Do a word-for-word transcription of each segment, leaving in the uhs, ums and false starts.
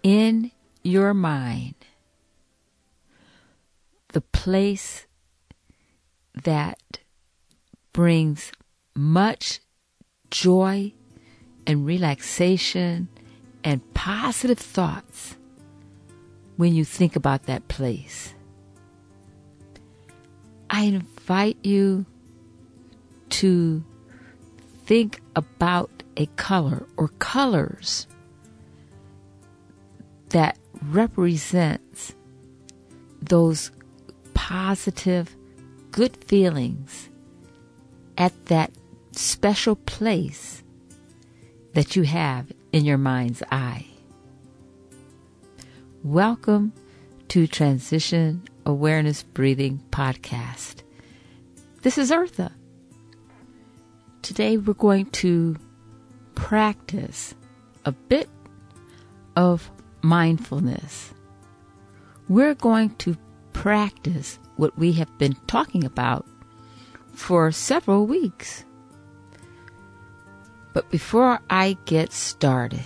in your mind the place that brings much joy and relaxation and positive thoughts when you think about that place. I invite you to think about a color or colors that represents those positive, good feelings at that special place that you have in your mind's eye. Welcome to Transition Awareness Breathing Podcast. This is Eartha. Today we're going to practice a bit of mindfulness. We're going to practice what we have been talking about for several weeks. But before I get started,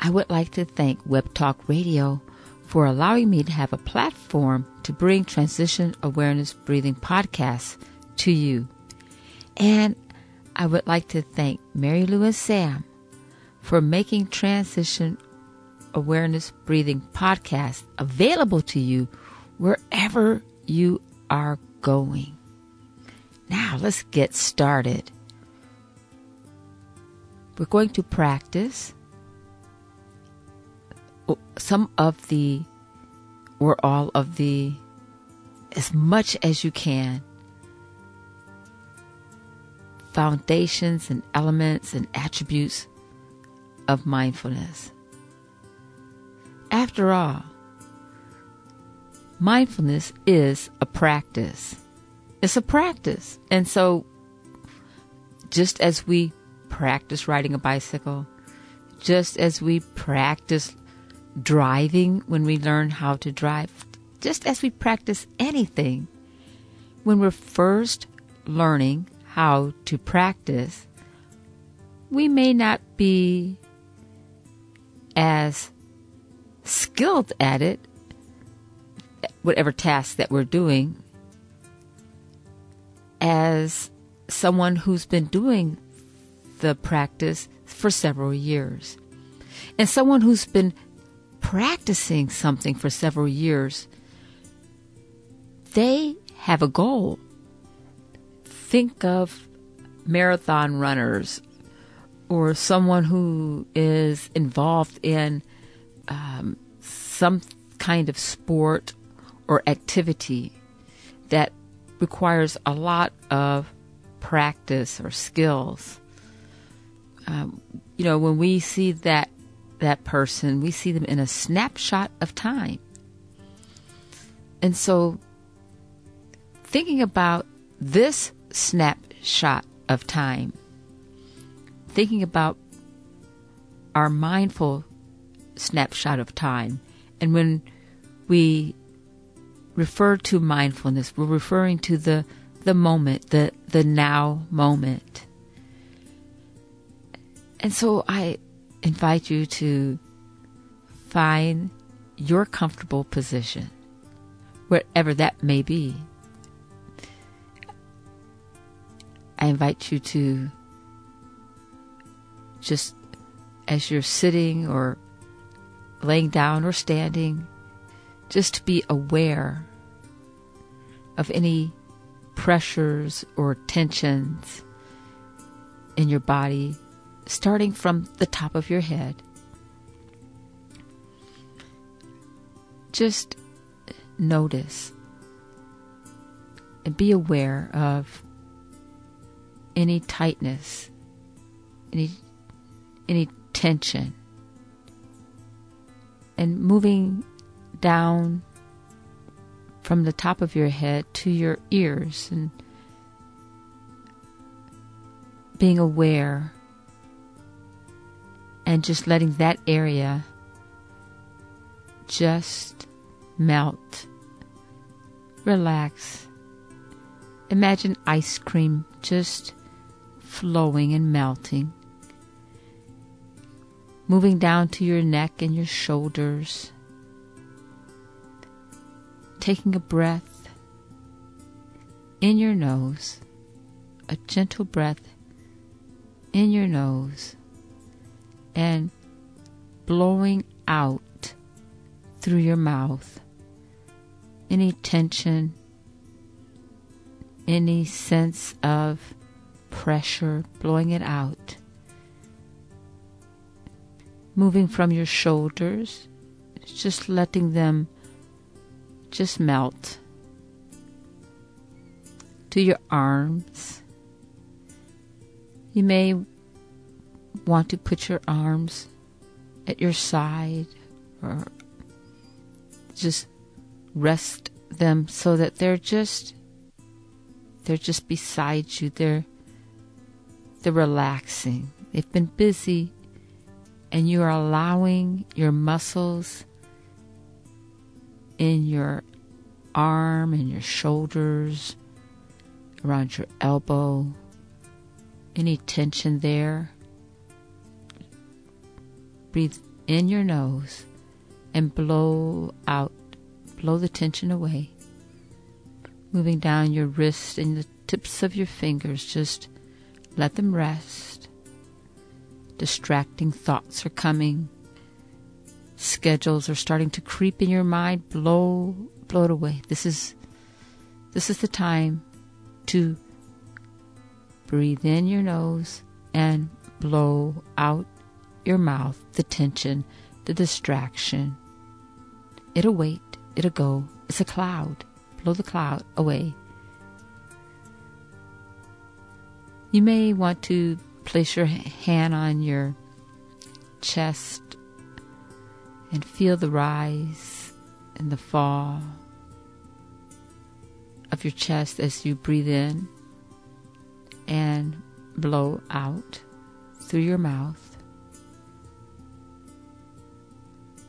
I would like to thank Web Talk Radio for allowing me to have a platform to bring Transition Awareness Breathing Podcasts to you. And I would like to thank Mary Lou and Sam for making Transition Awareness Breathing Podcast available to you wherever you are going. Now let's get started. We're going to practice some of the, or all of the, as much as you can, foundations and elements and attributes of mindfulness. After all, mindfulness is a practice. It's a practice. And so, just as we practice riding a bicycle, just as we practice driving when we learn how to drive, just as we practice anything, when we're first learning how to practice, we may not be as skilled at it, whatever task that we're doing, as someone who's been doing the practice for several years. And someone who's been practicing something for several years, they have a goal. Think of marathon runners or someone who is involved in um, some kind of sport or activity that requires a lot of practice or skills. Um, you know, when we see that that person, we see them in a snapshot of time. And so thinking about this snapshot of time, thinking about our mindful snapshot of time, and when we refer to mindfulness, we're referring to the, the moment, the, the now moment. And so I invite you to find your comfortable position, wherever that may be. I invite you to just, as you're sitting or laying down or standing, just to be aware of any pressures or tensions in your body, starting from the top of your head. Just notice and be aware of any tightness, any any tension and moving down from the top of your head to your ears and being aware and just letting that area just melt, relax. Imagine ice cream just flowing and melting, moving down to your neck and your shoulders, taking a breath in your nose, a gentle breath in your nose, and blowing out through your mouth any tension, any sense of pressure, blowing it out. Moving from your shoulders, just letting them just melt, to your arms. You may want to put your arms at your side or just rest them so that they're just they're just beside you. They're they're relaxing. They've been busy and you are allowing your muscles in your arm and your shoulders, around your elbow, any tension there. Breathe in your nose and blow out, blow the tension away. Moving down your wrists and the tips of your fingers, just let them rest. Distracting thoughts are coming. Schedules are starting to creep in your mind. Blow, blow it away. This is, this is the time to breathe in your nose and blow out your mouth, the tension, the distraction. It'll wait. It'll go. It's a cloud. Blow the cloud away. You may want to place your hand on your chest and feel the rise and the fall of your chest as you breathe in and blow out through your mouth.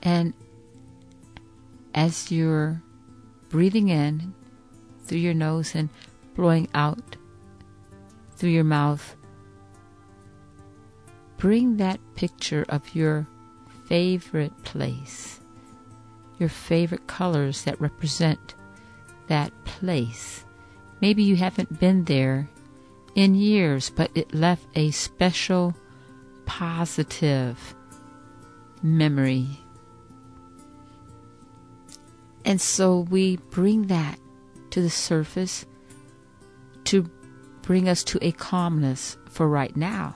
And as you're breathing in through your nose and blowing out through your mouth, bring that picture of your favorite place, your favorite colors that represent that place. Maybe you haven't been there in years, but it left a special positive memory. And so we bring that to the surface to bring us to a calmness for right now.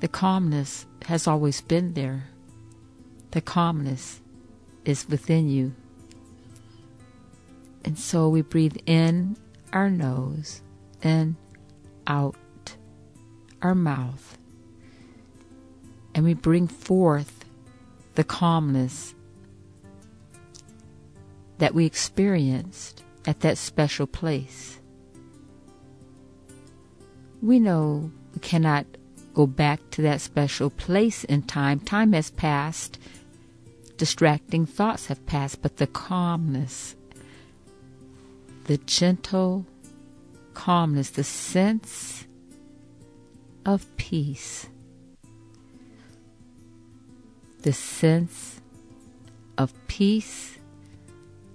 The calmness has always been there. The calmness is within you. And so we breathe in our nose and out our mouth. And we bring forth the calmness that we experienced at that special place. We know we cannot go back to that special place in time. Time has passed. Distracting thoughts have passed, but the calmness, the gentle calmness, the sense of peace, the sense of peace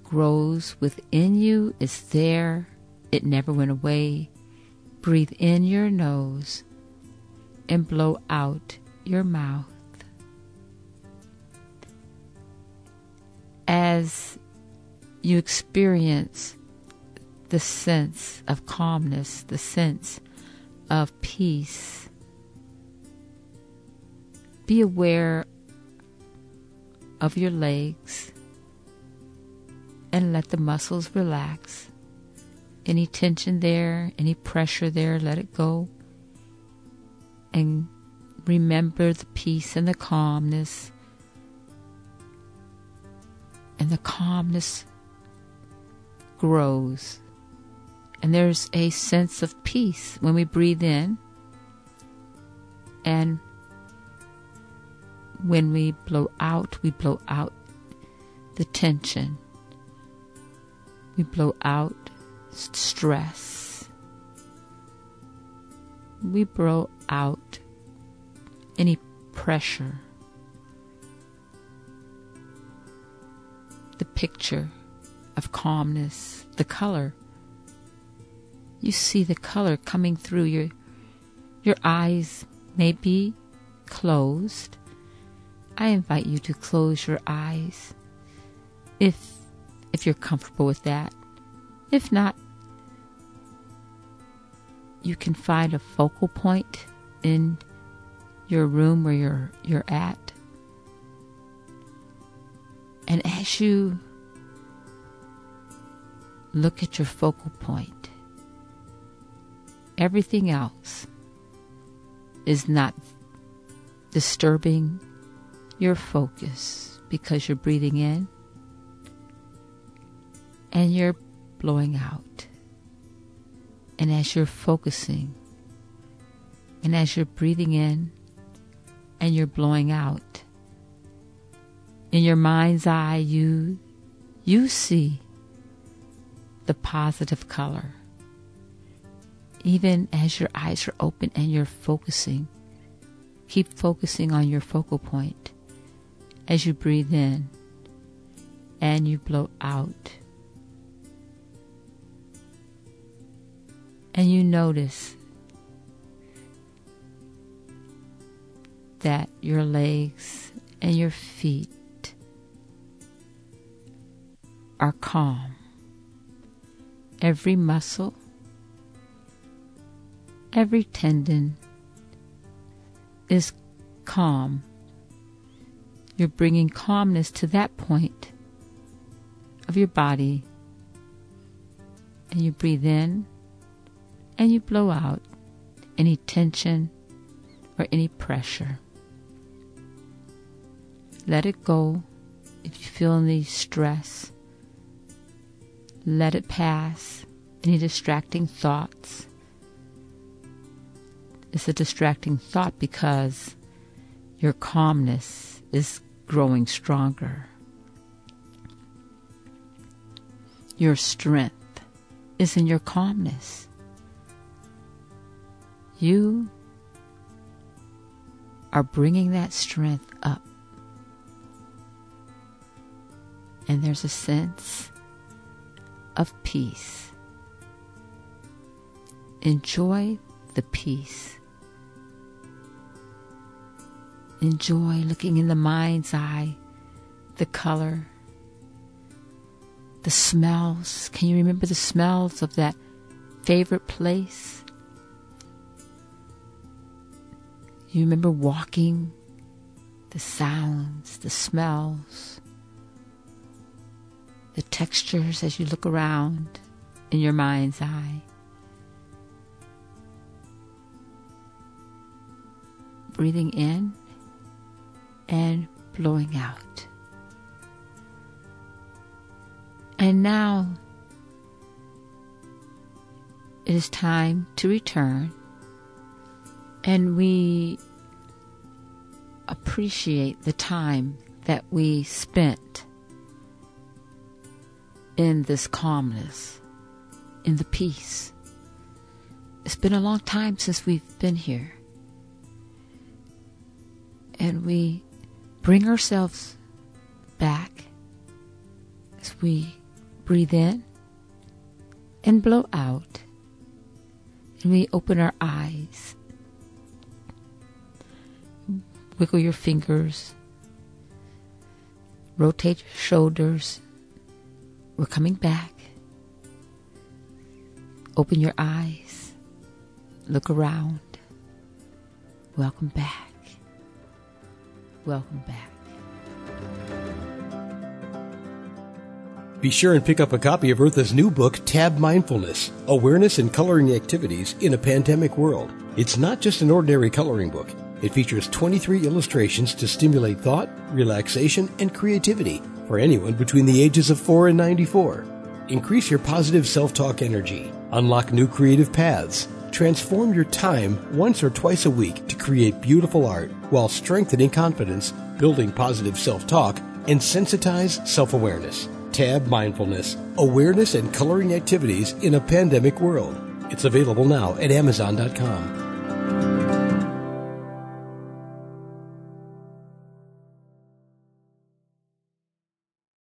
grows within you, is there. It never went away. Breathe in your nose and blow out your mouth. As you experience the sense of calmness, the sense of peace, be aware of your legs and let the muscles relax. Any tension there, any pressure there, let it go. And remember the peace and the calmness and the calmness grows. And there's a sense of peace when we breathe in and when we blow out, we blow out the tension. We blow out stress. We blow out any pressure. The picture of calmness, the color. You see the color coming through. Your, your eyes may be closed. I invite you to close your eyes if if you're comfortable with that. If not, you can find a focal point in your room where you're you're at. And as you look at your focal point, everything else is not disturbing your focus because you're breathing in and you're blowing out. And as you're focusing and as you're breathing in and you're blowing out, in your mind's eye, you, you see the positive color. Even as your eyes are open and you're focusing, keep focusing on your focal point as you breathe in and you blow out. And you notice that your legs and your feet are calm. Every muscle, every tendon is calm. You're bringing calmness to that point of your body. And you breathe in and you blow out any tension or any pressure. Let it go. If you feel any stress, let it pass. Any distracting thoughts. It's a distracting thought because your calmness is growing stronger. Your strength is in your calmness. You are bringing that strength up. And there's a sense of peace. Enjoy the peace. Enjoy looking in the mind's eye, the color, the smells. Can you remember the smells of that favorite place? You remember walking, the sounds, the smells, the textures as you look around in your mind's eye. Breathing in and blowing out. And now it is time to return, and we appreciate the time that we spent in this calmness, in the peace. It's been a long time since we've been here, and we bring ourselves back as we breathe in and blow out, and we open our eyes. Wiggle your fingers. Rotate your shoulders. We're coming back. Open your eyes. Look around. Welcome back. Welcome back. Be sure and pick up a copy of Eartha's new book, Tab Mindfulness: Awareness and Coloring Activities in a Pandemic World. It's not just an ordinary coloring book. It features twenty-three illustrations to stimulate thought, relaxation, and creativity for anyone between the ages of four and ninety-four. Increase your positive self-talk energy. Unlock new creative paths. Transform your time once or twice a week to create beautiful art while strengthening confidence, building positive self-talk, and sensitize self-awareness. Tab Mindfulness: Awareness and Coloring Activities in a Pandemic World. It's available now at Amazon dot com.